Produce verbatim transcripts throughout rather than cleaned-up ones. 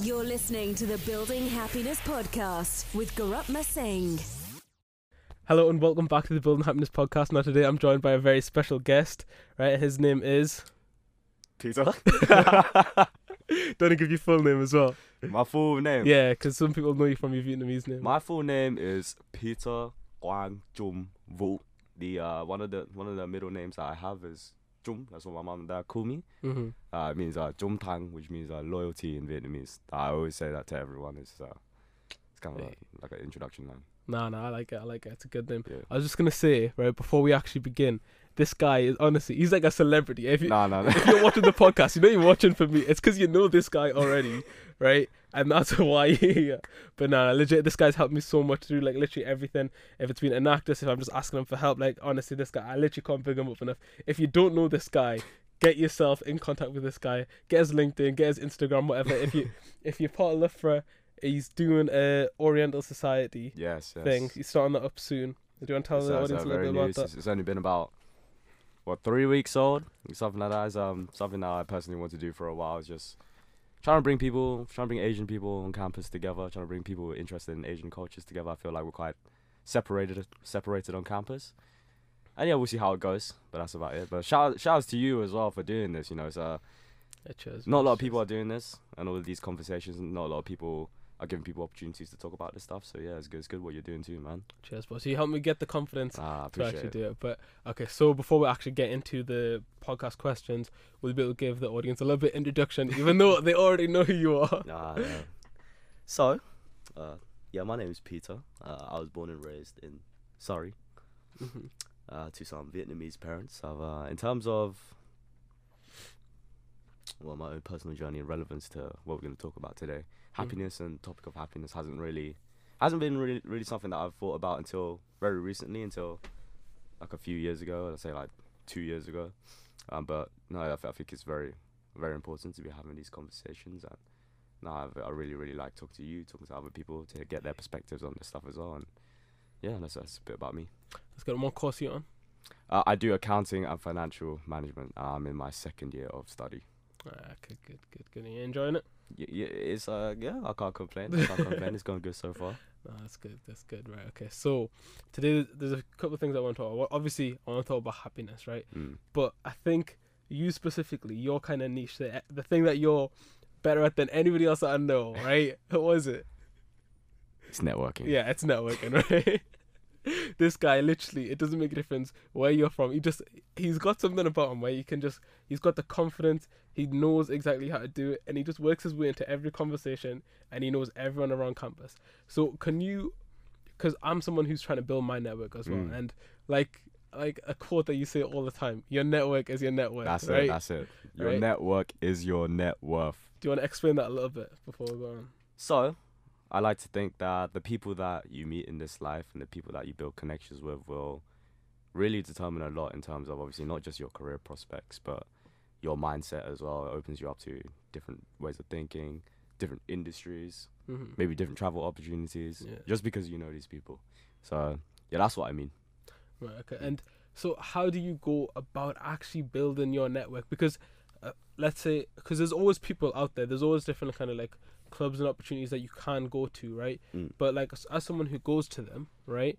You're listening to the Building Happiness Podcast with Garut ma Singh. Hello and welcome back to the Building Happiness Podcast. Now today I'm joined by a very special guest, right? His name is... Peter. Don't give your full name as well. My full name? Yeah, because some people know you from your Vietnamese name. My full name is Peter Quang Chum Vu. The uh, one of the one of the middle names that I have is Chum. That's what my mom and dad call me. Mm-hmm. Uh, it means uh, Chum Thang, which means uh, loyalty in Vietnamese. I always say that to everyone. It's uh, it's kind of like, like an introduction line. Nah, nah, I like it. I like it. It's a good name. Yeah. I was just gonna say right before we actually begin. This guy is honestly, he's like a celebrity. If, you, nah, nah, nah. If you're watching the podcast, you know you're watching for me. It's because you know this guy already, right? And that's why you're here. But nah, legit, this guy's helped me so much through like literally everything. If it's been Enactus, if I'm just asking him for help, like honestly, this guy, I literally can't pick him up enough. If you don't know this guy, get yourself in contact with this guy. Get his LinkedIn, get his Instagram, whatever. If, you, if you're part of Lufra, he's doing a Oriental Society yes, yes. thing. He's starting that up soon. Do you want to tell it's, the audience a little bit about that? It's, it's only been about... What, three weeks old? Something like that is um something that I personally want to do for a while. Is just trying to bring people, trying to bring Asian people on campus together, trying to bring people interested in Asian cultures together. I feel like we're quite separated, separated on campus. And yeah, we'll see how it goes. But that's about it. But shout, shout outs to you as well for doing this. You know, it's uh, it shows, not a lot of people are doing this, and all of these conversations. Not a lot of people are giving people opportunities to talk about this stuff. So yeah, it's good. It's good what you're doing too, man. Cheers, boss. So you helped me get the confidence ah, to actually it. do it. But okay, so before we actually get into the podcast questions, we'll be able to give the audience a little bit of introduction, even though they already know who you are. Nah, yeah. So, uh, yeah, my name is Peter. Uh, I was born and raised in Surrey mm-hmm. uh, to some Vietnamese parents. I've, uh, in terms of well, my own personal journey and relevance to what we're going to talk about today. Happiness and topic of happiness hasn't really, hasn't been really, really something that I've thought about until very recently, until like a few years ago, I'd say like two years ago. Um, but no, I, I think it's very, very important to be having these conversations. And now I really, really like talking to you, talking to other people to get their perspectives on this stuff as well. And yeah, that's, that's a bit about me. Let's get more course you on. Uh, I do accounting and financial management. I'm in my second year of study. Ah, good, good, good, good. Are you enjoying it? Yeah, it's uh, yeah, I can't complain. I can't complain. It's going good so far. No, that's good. That's good. Right. Okay. So today there's a couple of things I want to talk about. Obviously, I want to talk about happiness, right? Mm. But I think you specifically, your kind of niche, the the thing that you're better at than anybody else that I know, right? What is it? It's networking. Yeah, it's networking, right? This guy, literally, it doesn't make a difference where you're from. He just, he's got something about him where you can just, he's got the confidence, he knows exactly how to do it, and he just works his way into every conversation, and he knows everyone around campus. So can you, because I'm someone who's trying to build my network as well, mm. and like like a quote that you say all the time, your network is your net worth. That's right? it, that's it. Your right? network is your net worth. Do you want to explain that a little bit before we go on? So... I like to think that the people that you meet in this life and the people that you build connections with will really determine a lot in terms of obviously not just your career prospects, but your mindset as well. It opens you up to different ways of thinking, different industries, mm-hmm. maybe different travel opportunities, yeah. just because you know these people. So yeah, that's what I mean. Right. Okay. And so how do you go about actually building your network? Because uh, let's say, because there's always people out there, there's always different kind of like, clubs and opportunities that you can go to, right? Mm. But like as someone who goes to them, right,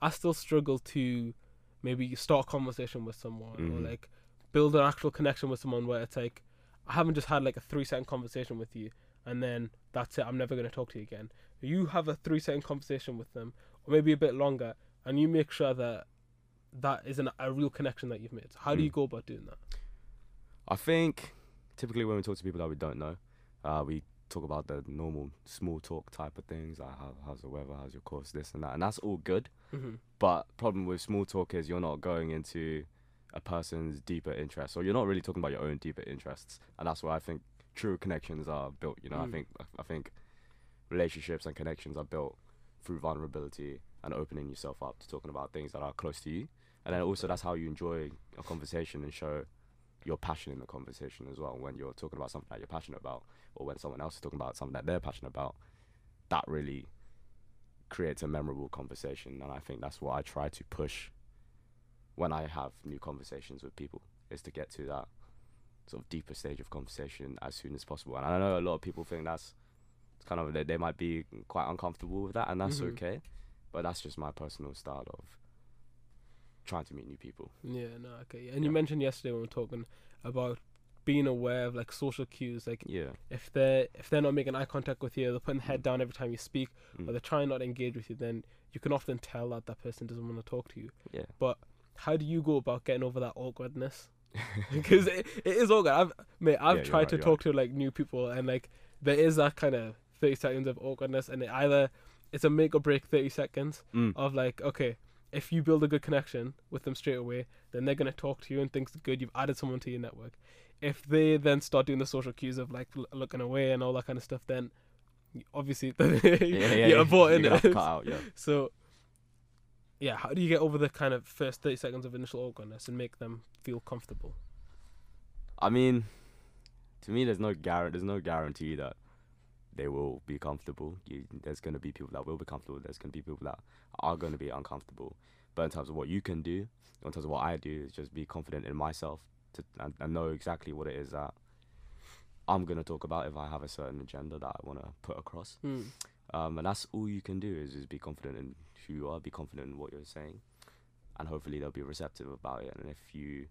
I still struggle to maybe start a conversation with someone mm. or like build an actual connection with someone where it's like I haven't just had like a three second conversation with you and then that's it, I'm never going to talk to you again. You have a three second conversation with them or maybe a bit longer and you make sure that that is an, a real connection that you've made. So how mm. do you go about doing that? I think typically when we talk to people that we don't know, uh, we talk about the normal small talk type of things like how, how's the weather, how's your course, this and that, and that's all good mm-hmm. but problem with small talk is you're not going into a person's deeper interests or you're not really talking about your own deeper interests, and that's where I think true connections are built, you know. mm. I think I think relationships and connections are built through vulnerability and opening yourself up to talking about things that are close to you, and then also that's how you enjoy a conversation and show your passion in the conversation as well. When you're talking about something that you're passionate about or when someone else is talking about something that they're passionate about, that really creates a memorable conversation, and I think that's what I try to push when I have new conversations with people, is to get to that sort of deeper stage of conversation as soon as possible. And I know a lot of people think that's kind of, they might be quite uncomfortable with that, and that's mm-hmm. okay. But that's just my personal style of trying to meet new people. Yeah, no, okay. Yeah. And yeah. you mentioned yesterday when we were talking about being aware of like social cues, like yeah. if they're if they're not making eye contact with you, they're putting their head down every time you speak, mm. or they're trying not to engage with you, then you can often tell that that person doesn't want to talk to you. Yeah. But how do you go about getting over that awkwardness? Because it, it is awkward. I've mate, I've yeah, tried right, to talk right. to like new people, and like there is that kind of thirty seconds of awkwardness, and it either it's a make or break thirty seconds mm. of like, okay, if you build a good connection with them straight away, then they're going to talk to you and things are good. You've added someone to your network. If they then start doing the social cues of like l looking away and all that kind of stuff, then obviously yeah, yeah, you're yeah. aborting you're it. Cut out, yeah. So, yeah, how do you get over the kind of first thirty seconds of initial awkwardness and make them feel comfortable? I mean, to me, there's no guarantee. There's no guarantee that they will be comfortable. You, there's going to be people that will be comfortable. There's going to be people that are going to be uncomfortable. But in terms of what you can do, in terms of what I do, is just be confident in myself to, and, and know exactly what it is that I'm going to talk about if I have a certain agenda that I want to put across. Mm. Um, and that's all you can do is, is be confident in who you are, be confident in what you're saying. And hopefully they'll be receptive about it. And if you,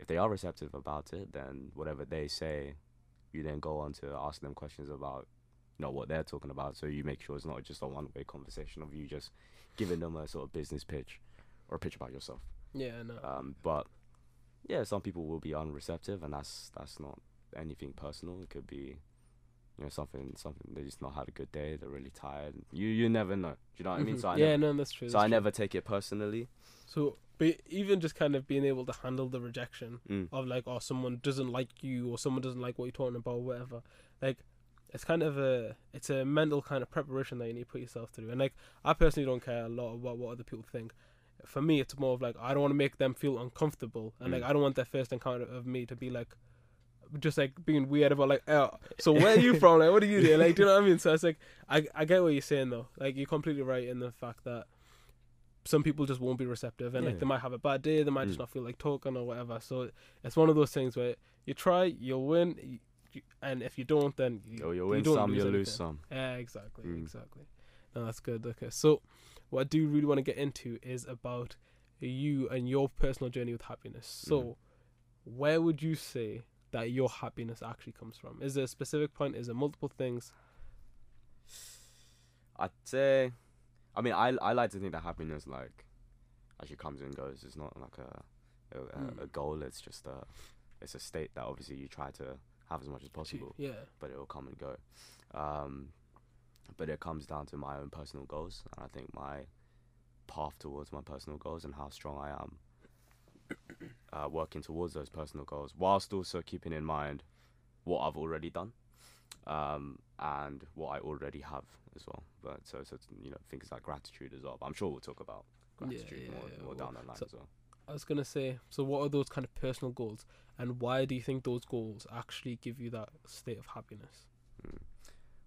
if they are receptive about it, then whatever they say, you then go on to ask them questions about not what they're talking about, so you make sure it's not just a one-way conversation of you just giving them a sort of business pitch or a pitch about yourself. Yeah, no. Um, but yeah, some people will be unreceptive, and that's that's not anything personal. It could be, you know, something something they just not had a good day. They're really tired. You you never know. Do you know what mm-hmm. I mean? So I yeah, never, no, that's true. So that's I true. never take it personally. So, but even just kind of being able to handle the rejection mm. of like, oh, someone doesn't like you, or someone doesn't like what you're talking about, or whatever, like. It's kind of a, it's a mental kind of preparation that you need to put yourself through. And like, I personally don't care a lot about what other people think. For me, it's more of like, I don't want to make them feel uncomfortable. And mm. like, I don't want their first encounter of me to be like, just like being weird about like, oh, so where are you from? Like, what do you do? Like, do you know what I mean? So it's like, I, I get what you're saying though. Like, you're completely right in the fact that some people just won't be receptive, and yeah. like they might have a bad day. They might mm. just not feel like talking or whatever. So it's one of those things where you try, you'll win. You, and if you don't, then you, oh, you'll win you some, lose you'll anything. lose some. Yeah, exactly, mm. exactly. No, that's good. Okay, so what I do really want to get into is about you and your personal journey with happiness. So mm. where would you say that your happiness actually comes from? Is there a specific point? Is there multiple things? I'd say, I mean, I, I like to think that happiness, like, actually comes and goes. It's not like a, a, mm. a goal. It's just a, it's a state that obviously you try to have as much as possible, yeah. but it will come and go. Um, but it comes down to my own personal goals, and I think my path towards my personal goals and how strong I am uh, working towards those personal goals, whilst also keeping in mind what I've already done um, and what I already have as well. But so, so you know, things like gratitude as well. But I'm sure we'll talk about gratitude yeah, yeah, more, yeah. more down the line so as well. I was going to say, so what are those kind of personal goals, and why do you think those goals actually give you that state of happiness? Mm.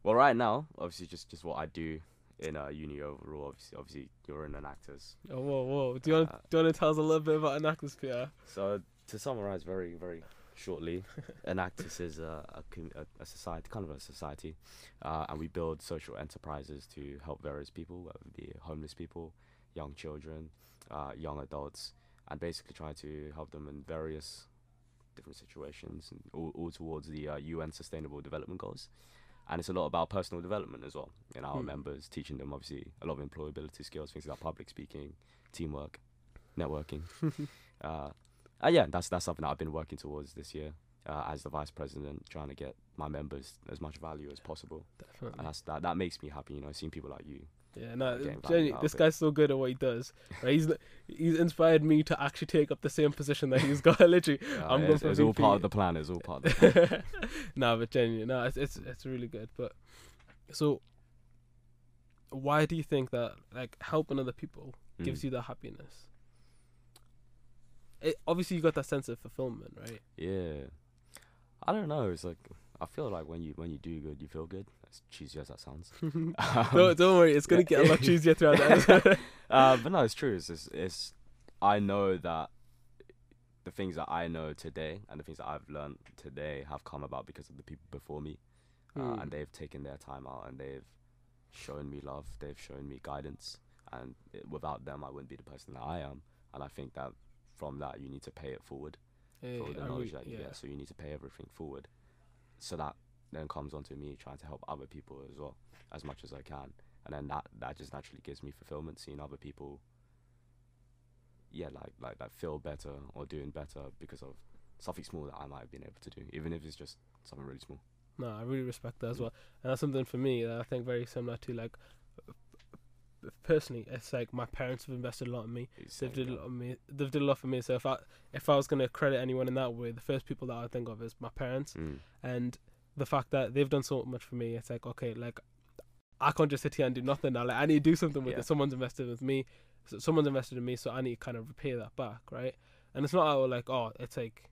Well, right now, obviously, just, just what I do in uh, uni overall, obviously, obviously you're in Enactus. Oh, whoa, whoa. Do you uh, want to tell us a little bit about Enactus, Peter? So, to summarise very, very shortly, Enactus is a, a, a society, kind of a society, uh, and we build social enterprises to help various people, whether it be homeless people, young children, uh, young adults, and basically try to help them in various different situations, and all, all towards the uh, U N Sustainable Development Goals. And it's a lot about personal development as well, in our mm. members, teaching them obviously a lot of employability skills, things like public speaking, teamwork, networking. uh, and yeah, that's, that's something that I've been working towards this year uh, as the vice president, trying to get my members as much value as possible. Definitely. And that's, that, that makes me happy, you know, seeing people like you. Yeah, no, genuinely, this guy's so good at what he does. Right? He's he's inspired me to actually take up the same position that he's got. Literally, yeah, I'm yeah, going it's, for it's all part of the plan. It's all part of the plan. No, but genuinely, no, it's, it's it's really good. But so, why do you think that like helping other people mm. gives you that happiness? It, obviously, you got that sense of fulfillment, right? Yeah, I don't know. It's like, I feel like when you when you do good, you feel good. As cheesy as that sounds. um, no, don't worry. It's gonna yeah. get a lot cheesier throughout that. uh, but no, it's true. It's, it's it's. I know that the things that I know today and the things that I've learned today have come about because of the people before me. Uh, mm. And they've taken their time out and they've shown me love. They've shown me guidance. And it, without them, I wouldn't be the person that I am. And I think that from that, you need to pay it forward. Yeah, for the knowledge that you yeah. get. So you need to pay everything forward. So that then comes onto me trying to help other people as well, as much as I can. And then that, that just naturally gives me fulfillment, seeing other people, yeah, like, like that feel better or doing better because of something small that I might have been able to do, even if it's just something really small. No, I really respect that as well. And that's something for me that I think very similar to, like, personally, it's like my parents have invested a lot in me. Exactly. They've did a lot of me. They've did a lot for me. So if I if I was gonna credit anyone in that way, the first people that I think of is my parents, mm. and the fact that they've done so much for me. It's like, okay, like I can't just sit here and do nothing now. Like I need to do something with yeah. it. Someone's invested with me. So someone's invested in me, so I need to kind of repay that back, right? And it's not like, oh, it's like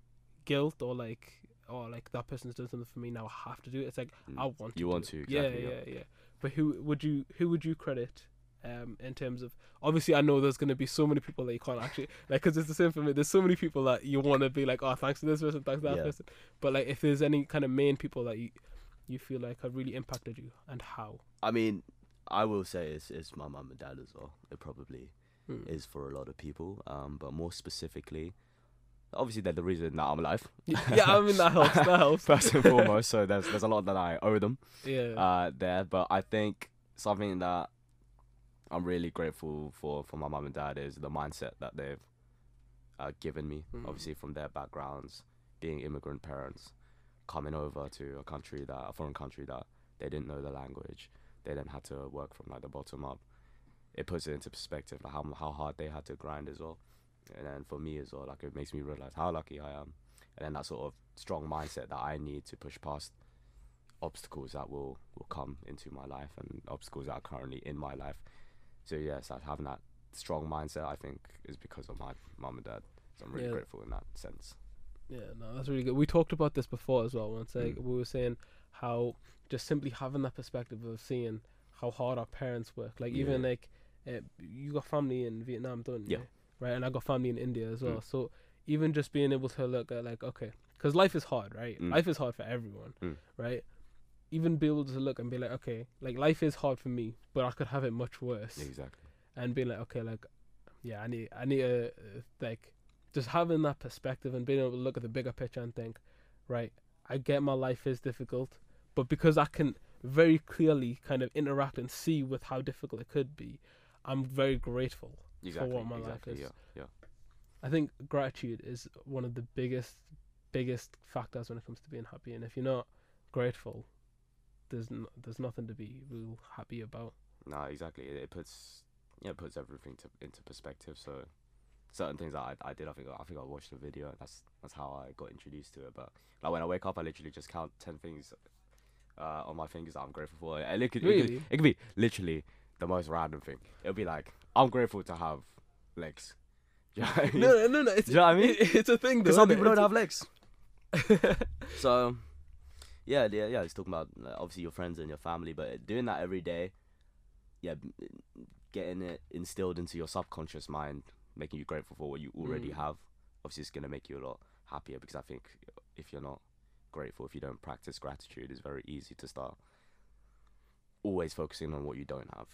guilt or like, oh, like that person's done something for me, now I have to do it. It's like mm. I want. You to want do to, it. Exactly. Yeah, yeah, yeah, yeah. But who would you who would you credit? Um, in terms of, obviously I know there's going to be so many people that you can't actually, like, because it's the same for me, there's so many people that you want to be like, oh, thanks to this person, thanks to that yeah. person, but like if there's any kind of main people that you you feel like have really impacted you, and how? I mean, I will say it's, it's my mum and dad as well. It probably hmm. is for a lot of people, um, but more specifically, obviously they're the reason that I'm alive. Yeah, I mean, that helps, that helps. First and foremost, so there's, there's a lot that I owe them yeah. uh, there, but I think something that I'm really grateful for for my mum and dad is the mindset that they've uh, given me, mm. obviously from their backgrounds, being immigrant parents, coming over to a country that, a foreign country that they didn't know the language, they then had to work from like the bottom up. It puts it into perspective, like how, how hard they had to grind as well. And then for me as well, like it makes me realise how lucky I am. And then that sort of strong mindset that I need to push past obstacles that will, will come into my life and obstacles that are currently in my life. So yes, I'd having that strong mindset, I think, is because of my mum and dad. So I'm really yeah. grateful in that sense. Yeah, no, that's really good. We talked about this before as well. Once like, mm. we were saying how just simply having that perspective of seeing how hard our parents work. Like yeah. even like uh, you got family in Vietnam, don't you? Yeah. Right, and I got family in India as well. Mm. So even just being able to look at like, okay, because life is hard, right? Mm. Life is hard for everyone, mm. right? Even be able to look and be like, okay, like life is hard for me, but I could have it much worse. Exactly. And being like, okay, like, yeah, I need, I need a, uh, like, just having that perspective and being able to look at the bigger picture and think, right, I get my life is difficult, but because I can very clearly kind of interact and see with how difficult it could be, I'm very grateful exactly, for what my exactly, life is. Yeah, yeah. I think gratitude is one of the biggest, biggest factors when it comes to being happy. And if you're not grateful, there's no, there's nothing to be real happy about. No, exactly. It, it puts yeah, it puts everything to, into perspective. So certain things that I, I did, I think I think I watched a video. And that's that's how I got introduced to it. But like when I wake up, I literally just count ten things uh, on my fingers that I'm grateful for. It, it, could, really? it, could, it could be literally the most random thing. It'll be like, I'm grateful to have legs. Do you know what I mean? No, no, no. It's, do you know what I mean? It, it's a thing though. Because some people don't have legs. So. Yeah, yeah, yeah. It's talking about uh, obviously your friends and your family, but doing that every day, yeah, getting it instilled into your subconscious mind, making you grateful for what you already mm. have. Obviously, it's gonna make you a lot happier because I think if you're not grateful, if you don't practice gratitude, it's very easy to start always focusing on what you don't have,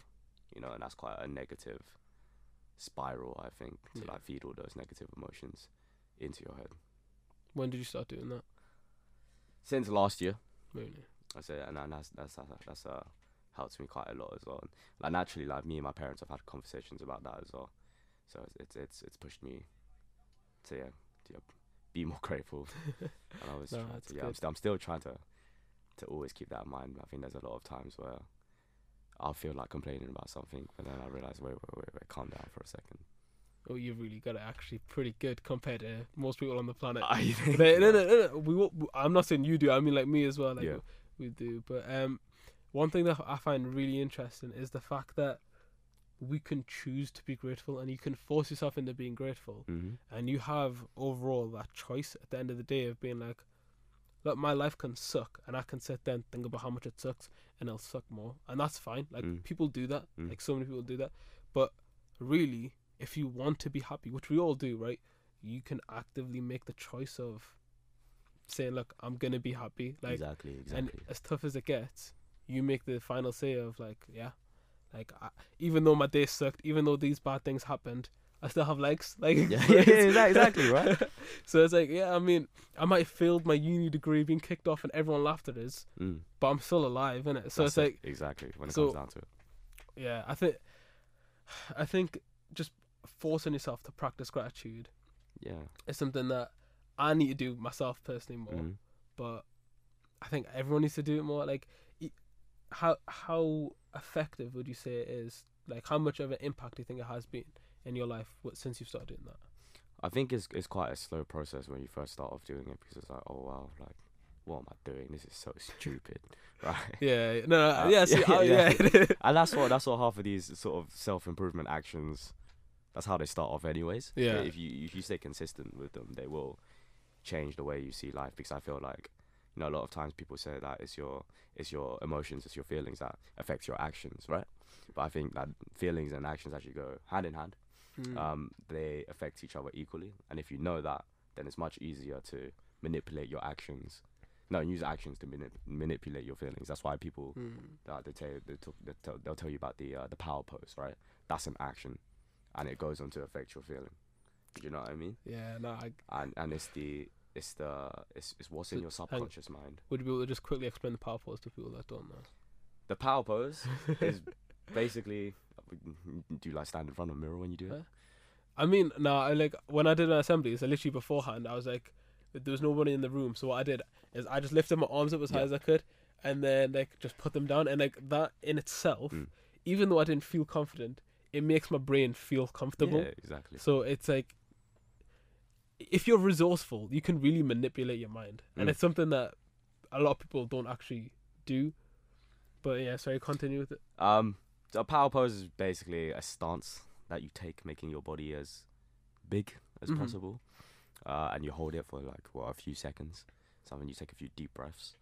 you know, and that's quite a negative spiral, I think, to yeah. like feed all those negative emotions into your head. When did you start doing that? Since last year, really, I say, and that's that's that's uh helped me quite a lot as well. And, like naturally, like me and my parents have had conversations about that as well, so it's it's it's pushed me to yeah, to, yeah be more grateful. And I was no, trying to, yeah, I'm, st I'm still trying to to always keep that in mind. I think there's a lot of times where I'll feel like complaining about something, but then I realise, wait, wait, wait, wait, calm down for a second. Oh, you've really got it actually pretty good compared to most people on the planet. I think no, no, no, no. We, we, I'm not saying you do. I mean, like me as well. Like yeah. we, we do. But um, one thing that I find really interesting is the fact that we can choose to be grateful, and you can force yourself into being grateful, mm-hmm. and you have overall that choice at the end of the day of being like, look, my life can suck, and I can sit there and think about how much it sucks, and it'll suck more, and that's fine. Like mm. people do that. Mm. Like so many people do that. But really, if you want to be happy, which we all do, right? you can actively make the choice of saying, look, I'm going to be happy. Like, exactly, exactly. And as tough as it gets, you make the final say of like, yeah, like I, even though my day sucked, even though these bad things happened, I still have legs. Like, yeah, yeah, yeah, exactly, right? So it's like, yeah, I mean, I might have failed my uni degree, being kicked off and everyone laughed at us, mm. but I'm still alive, innit? So That's it's it. like... Exactly, when it so, comes down to it. Yeah, I think, I think just forcing yourself to practice gratitude yeah, is something that I need to do myself personally more, mm. but I think everyone needs to do it more. Like, how how effective would you say it is? Like, how much of an impact do you think it has been in your life what, since you've started doing that? I think it's it's quite a slow process when you first start off doing it, because it's like, oh wow, like what am I doing? This is so stupid, right? Yeah, no, no uh, yeah, see, yeah, oh, yeah. yeah. And that's what that's what half of these sort of self improvement actions, that's how they start off, anyways. Yeah. If you if you stay consistent with them, they will change the way you see life. Because I feel like, you know, a lot of times people say that it's your it's your emotions, it's your feelings that affects your actions, right? But I think that feelings and actions actually go hand in hand. Mm. Um, they affect each other equally, and if you know that, then it's much easier to manipulate your actions. No, use actions to manip manipulate your feelings. That's why people mm. uh, they tell they they tell, they'll tell you about the uh, the power pose, right? That's an action, and it goes on to affect your feeling. Do you know what I mean? Yeah, no. I... And and it's the it's the it's it's what's so in your subconscious I, mind. Would you be able to just quickly explain the power pose to people that don't know? The power pose is basically. Do you like stand in front of a mirror when you do it? I mean, no, I like when I did an assembly, so literally beforehand, I was like, there was nobody in the room. So what I did is I just lifted my arms up as yeah. high as I could, and then like just put them down. And like that in itself, mm. even though I didn't feel confident, it makes my brain feel comfortable. Yeah, exactly. So it's like, if you're resourceful, you can really manipulate your mind. Mm. And it's something that a lot of people don't actually do. But yeah, sorry, continue with it. Um, A power pose is basically a stance that you take, making your body as big as mm-hmm. possible, uh, and you hold it for like what a few seconds. So then you take a few deep breaths,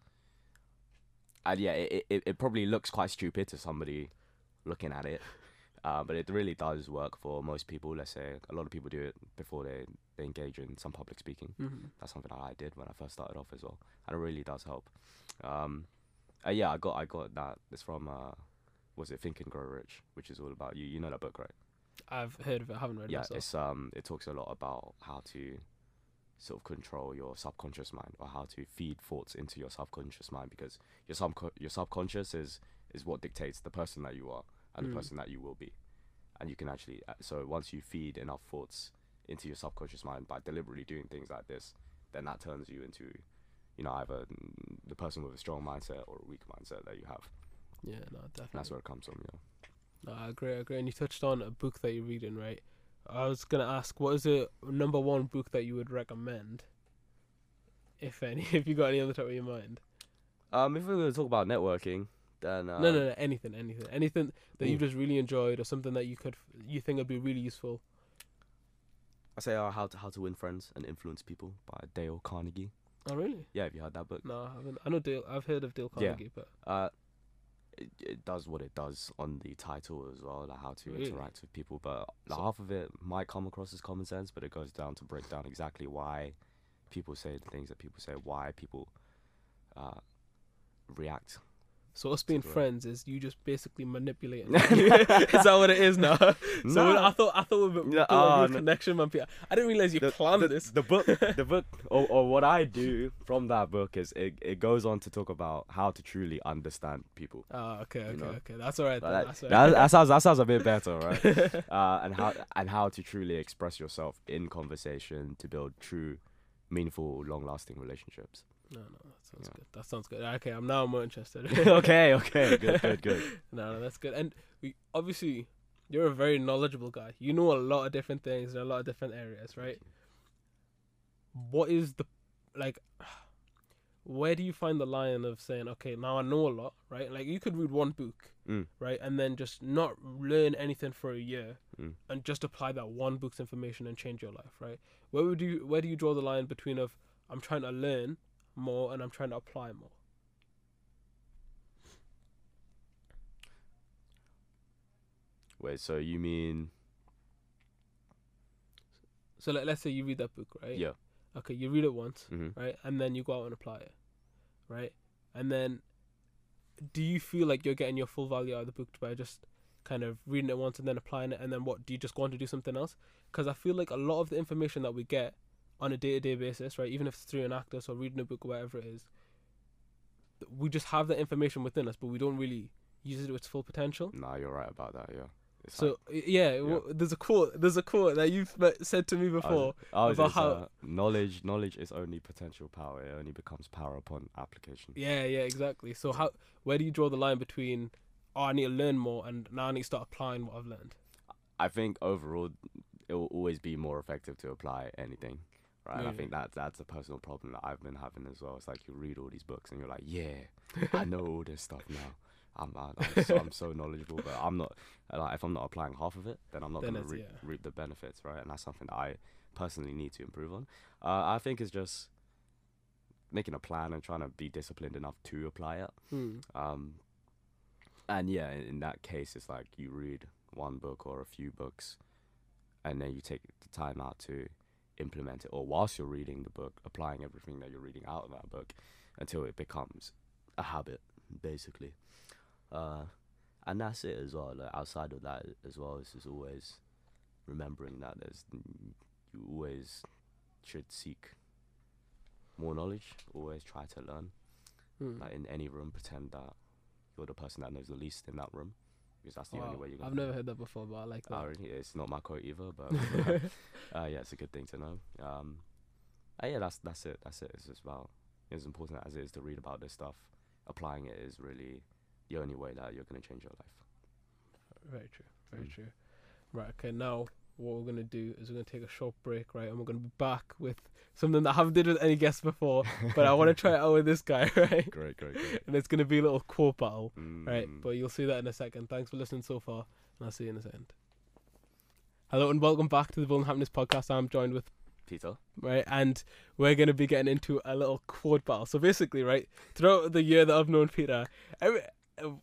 and yeah, it it, it probably looks quite stupid to somebody looking at it, uh, but it really does work for most people. Let's say a lot of people do it before they they engage in some public speaking. Mm-hmm. That's something that I did when I first started off as well, and it really does help. Um, uh, yeah, I got I got that. It's from. Uh, Was it Think and Grow Rich, which is all about you? You know that book, right? I've heard of it. I haven't read it. Yeah, myself. it's um, it talks a lot about how to sort of control your subconscious mind, or how to feed thoughts into your subconscious mind, because your sub your subconscious is is what dictates the person that you are and mm. the person that you will be, and you can actually so once you feed enough thoughts into your subconscious mind by deliberately doing things like this, then that turns you into, you know, either the person with a strong mindset or a weak mindset that you have. Yeah, no, definitely. That's where it comes from, yeah. I agree, I agree. And you touched on a book that you're reading, right? I was going to ask, what is the number one book that you would recommend, if any, if you got any on the top of your mind? Um, if we were to talk about networking, then... Uh, no, no, no, anything, anything. Anything that you just really enjoyed, or something that you could, you think would be really useful. I say uh, How to How to Win Friends and Influence People by Dale Carnegie. Oh, really? Yeah, have you heard that book? No, I haven't. I know Dale, I've heard of Dale Carnegie, yeah. but... Uh, It, it does what it does on the title as well, like how to really? interact with people, but like so half of it might come across as common sense, but it goes down to break down exactly why people say the things that people say, why people uh, react. So us being friends is you just basically manipulating. Is that what it is now? So no. I thought I thought we were a connection, man. I didn't realize you the, planned the, this. The book, the book, or, or what I do from that book is it, it goes on to talk about how to truly understand people. Oh, okay, okay, you know? okay. That's all right. Like, that's all right. That, that sounds that sounds a bit better, right? uh, and how and how to truly express yourself in conversation to build true, meaningful, long-lasting relationships. No, no, that sounds yeah. good. That sounds good. Okay, I'm now more interested. okay, okay, good, good, good. no, no, that's good. And we obviously, you're a very knowledgeable guy. You know a lot of different things in a lot of different areas, right? What is the, like, where do you find the line of saying, okay, now I know a lot, right? Like, you could read one book, mm. right? And then just not learn anything for a year mm. and just apply that one book's information and change your life, right? Where would you, where do you draw the line between of, I'm trying to learn more and I'm trying to apply more? Wait, so you mean So like, let's say you read that book, right? Yeah. Okay, you read it once, mm-hmm. right? And then you go out and apply it, right? And then do you feel like you're getting your full value out of the book by just kind of reading it once and then applying it? And then what, do you just go on to do something else? Because I feel like a lot of the information that we get on a day-to-day basis, right, even if it's through Enactus or reading a book or whatever it is, we just have that information within us, but we don't really use it to its full potential. Nah, you're right about that, yeah. It's so like, yeah, yeah. Well, there's a quote there's a quote that you've said to me before I was, I was about how uh, knowledge knowledge is only potential power. It only becomes power upon application. Yeah, yeah, exactly. So how, where do you draw the line between, oh, I need to learn more and now I need to start applying what I've learned? I think overall it will always be more effective to apply anything, right? Yeah. And I think that that's a personal problem that I've been having as well. It's like you read all these books and you're like, yeah, I know all this stuff now. I'm, I'm, so, I'm so knowledgeable, but I'm not, like, if I'm not applying half of it, then I'm not going to re- yeah. reap the benefits, right? And that's something that I personally need to improve on. Uh, I think it's just making a plan and trying to be disciplined enough to apply it. Mm. Um, and yeah, in, in that case, it's like you read one book or a few books, and then you take the time out to implement it, or whilst you're reading the book, applying everything that you're reading out of that book until it becomes a habit, basically. Uh, and that's it as well. Like, outside of that as well, it's just always remembering that there's, you always should seek more knowledge. Always try to learn. Mm. Like in any room, pretend that you're the person that knows the least in that room, because that's the wow. only way you're gonna. I've never heard that before, but I like that. Uh, it's not my quote either, but uh, yeah, it's a good thing to know. Um, uh, yeah, that's that's it. That's it. It's just about, as important as it is to read about this stuff, applying it is really the only way that you're going to change your life. Very true, very mm. true. Right, okay, now what we're going to do is we're going to take a short break, right, and we're going to be back with something that I haven't did with any guests before, but I want to try it out with this guy, right? Great, great, great. And it's going to be a little quote battle, mm. right? But you'll see that in a second. Thanks for listening so far, and I'll see you in a second. Hello, and welcome back to the Building Happiness Podcast. I'm joined with Peter. Right, and we're going to be getting into a little quote battle. So basically, right, throughout the year that I've known Peter, every...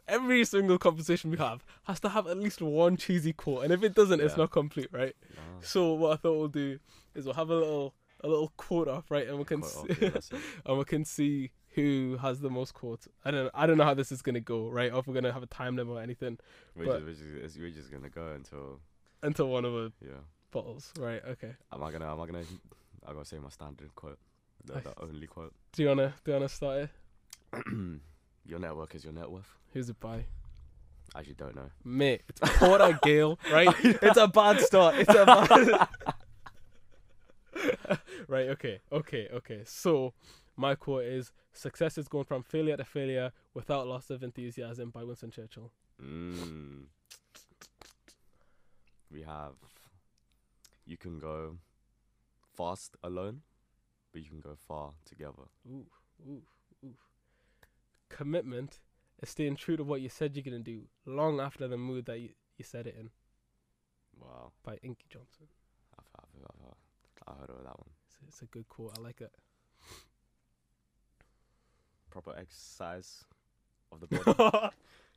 every single conversation we have has to have at least one cheesy quote, and if it doesn't, yeah. it's not complete, right? No. So what I thought we'll do is we'll have a little a little quote off, right? And we can see, off, yeah, and we can see who has the most quotes. I don't I don't know how this is gonna go, right? Or if we're gonna have a time limit or anything. We're just, we're, just, we're just gonna go until until one of the yeah. bottles, right? Okay. Am I gonna? Am I gonna? I gotta say my standard quote, the, the only quote. Do you wanna? Do you wanna start it? Your network is your net worth. Who's it by? I actually don't know. Mate, it's Porter Gale, right? It's a bad start. It's a bad... Right, okay, okay, okay. So, my quote is, success is going from failure to failure without loss of enthusiasm, by Winston Churchill. Mm. We have, you can go fast alone, but you can go far together. Ooh, ooh, ooh. Commitment is staying true to what you said you're going to do long after the mood that you, you said it in. Wow. By Inky Johnson. I've, I've, I've, I've heard of that one. It's, it's a good quote. I like it. Proper exercise of the body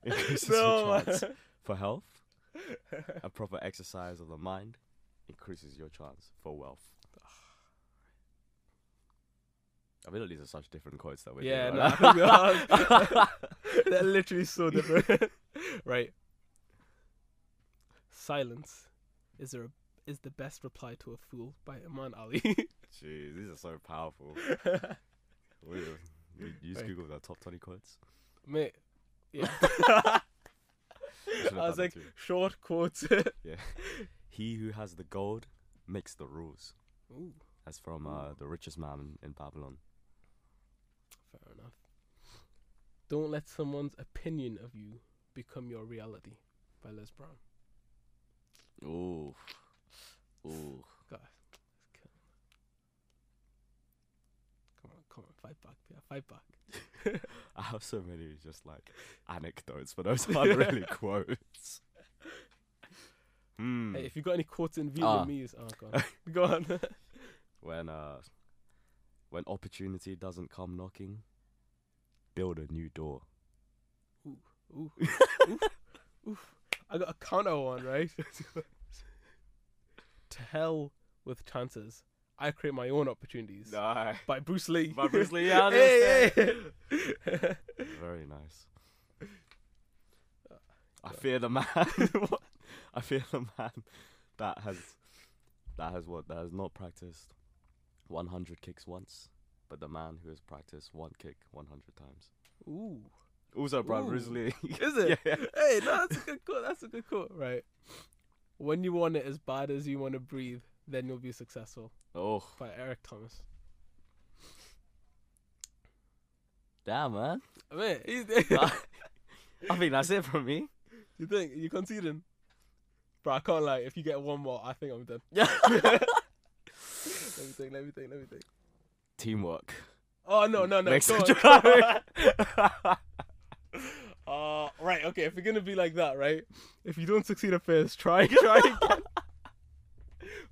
increases your chance for health. A proper exercise of the mind increases your chance for wealth. I mean, these are such different quotes that we're yeah, doing. Yeah, right no, they're literally so different. Right. Silence is a, is the best reply to a fool, by Imam Ali. Jeez, these are so powerful. we, we, you just Google the top twenty quotes. Mate, yeah. I, I was like, short quotes. Yeah. He who has the gold makes the rules. Ooh. That's from uh, The Richest Man in Babylon. Fair enough. Don't let someone's opinion of you become your reality, by Les Brown. Ooh. Ooh. God. Come on, come on, fight back, yeah, fight back. I have so many just like anecdotes, but those aren't really quotes. Mm. Hey, if you got any quotes in Vietnamese, ah. oh, go on. Go on. When uh, when opportunity doesn't come knocking, build a new door. Ooh, ooh, ooh, ooh. I got a counter one, right? Tell with chances. I create my own opportunities. Nah. By Bruce Lee. By Bruce Lee. Yeah, hey, hey. Very nice. Uh, I fear the man. I fear the man that has that has what that has not practiced one hundred kicks once, but the man who has practiced one kick one hundred times. Ooh. Also by Bruce Lee. Is it? Yeah. Hey, no, that's a good quote. That's a good quote. Right. When you want it as bad as you want to breathe, then you'll be successful. Oh. By Eric Thomas. Damn, man. I mean, he's I, I think that's it from me. You think? You conceding? Bro, I can't lie. If you get one more, I think I'm done. Yeah. let me think, let me think, let me think. Teamwork. Oh, no, no, no. Makes it on. uh, right, okay. If you're going to be like that, right? If you don't succeed at first, try, try again.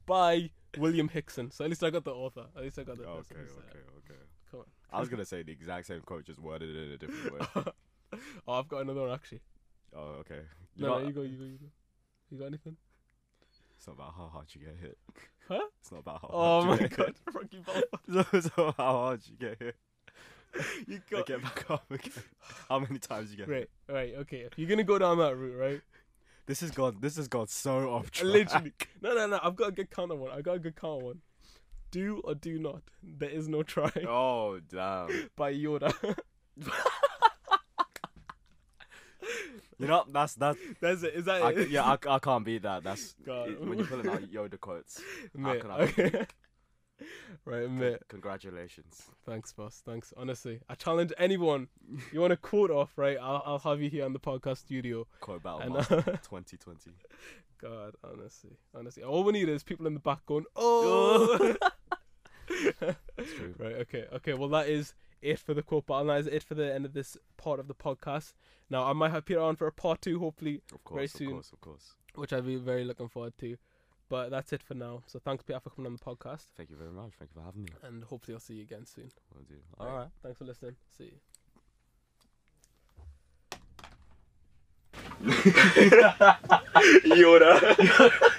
By William Hickson. So at least I got the author. At least I got the author. Okay, person. okay, okay. Come on. I was going to say the exact same quote, just worded it in a different way. Oh, I've got another one, actually. Oh, okay. You no, got... no, you go, you go, you go. You got anything? It's not about how hard you get hit. Huh? It's not about how oh hard you get God. hit. Oh, my God. Rocky Balboa. It's not about how hard you get hit. You got... Get back up again. How many times you get right. hit? Right, right, okay. If you're going to go down that route, right? This has gone. This has gone so off track. Literally, no, no, no. I've got a good counter one. I got a good counter one. Do or do not. There is no try. Oh damn! By Yoda. You know that's that's that's it. Is that I, it? Yeah, I, I can't beat that. That's God. It, when you're filling out Yoda quotes. Mate, how can I okay. Right, mate. Congratulations. Thanks, boss. Thanks. Honestly, I challenge anyone. You want a quote off, right? I'll, I'll have you here on the podcast studio. Quote battle and, uh, twenty twenty. God, honestly, honestly, all we need is people in the back going, "Oh." That's true. Right. Okay. Okay. Well, that is it for the quote battle. That is it for the end of this part of the podcast. Now, I might have Peter on for a part two, hopefully, of course, very soon. Of course. Of course. Which I'll be very looking forward to. But that's it for now. So thanks, Peter, for coming on the podcast. Thank you very much. Thank you for having me. And hopefully I'll see you again soon. Will do. All right. right. Thanks for listening. See you. Yoda.